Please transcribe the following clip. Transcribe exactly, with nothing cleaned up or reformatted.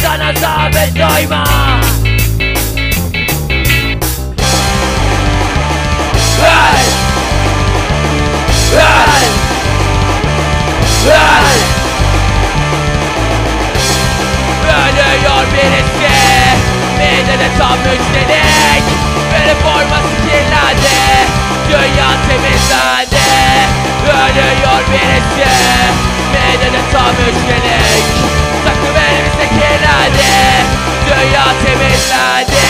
sana zavet dojma. Hej! Hej! Hej! Ölüyor birisi, midene tam üç dedik. Beni forması kirlendi, dünya temizlendi. Ölüyor birisi, midene tam üç dedik. Saklı elimize kirlendi, dünya temizlendi.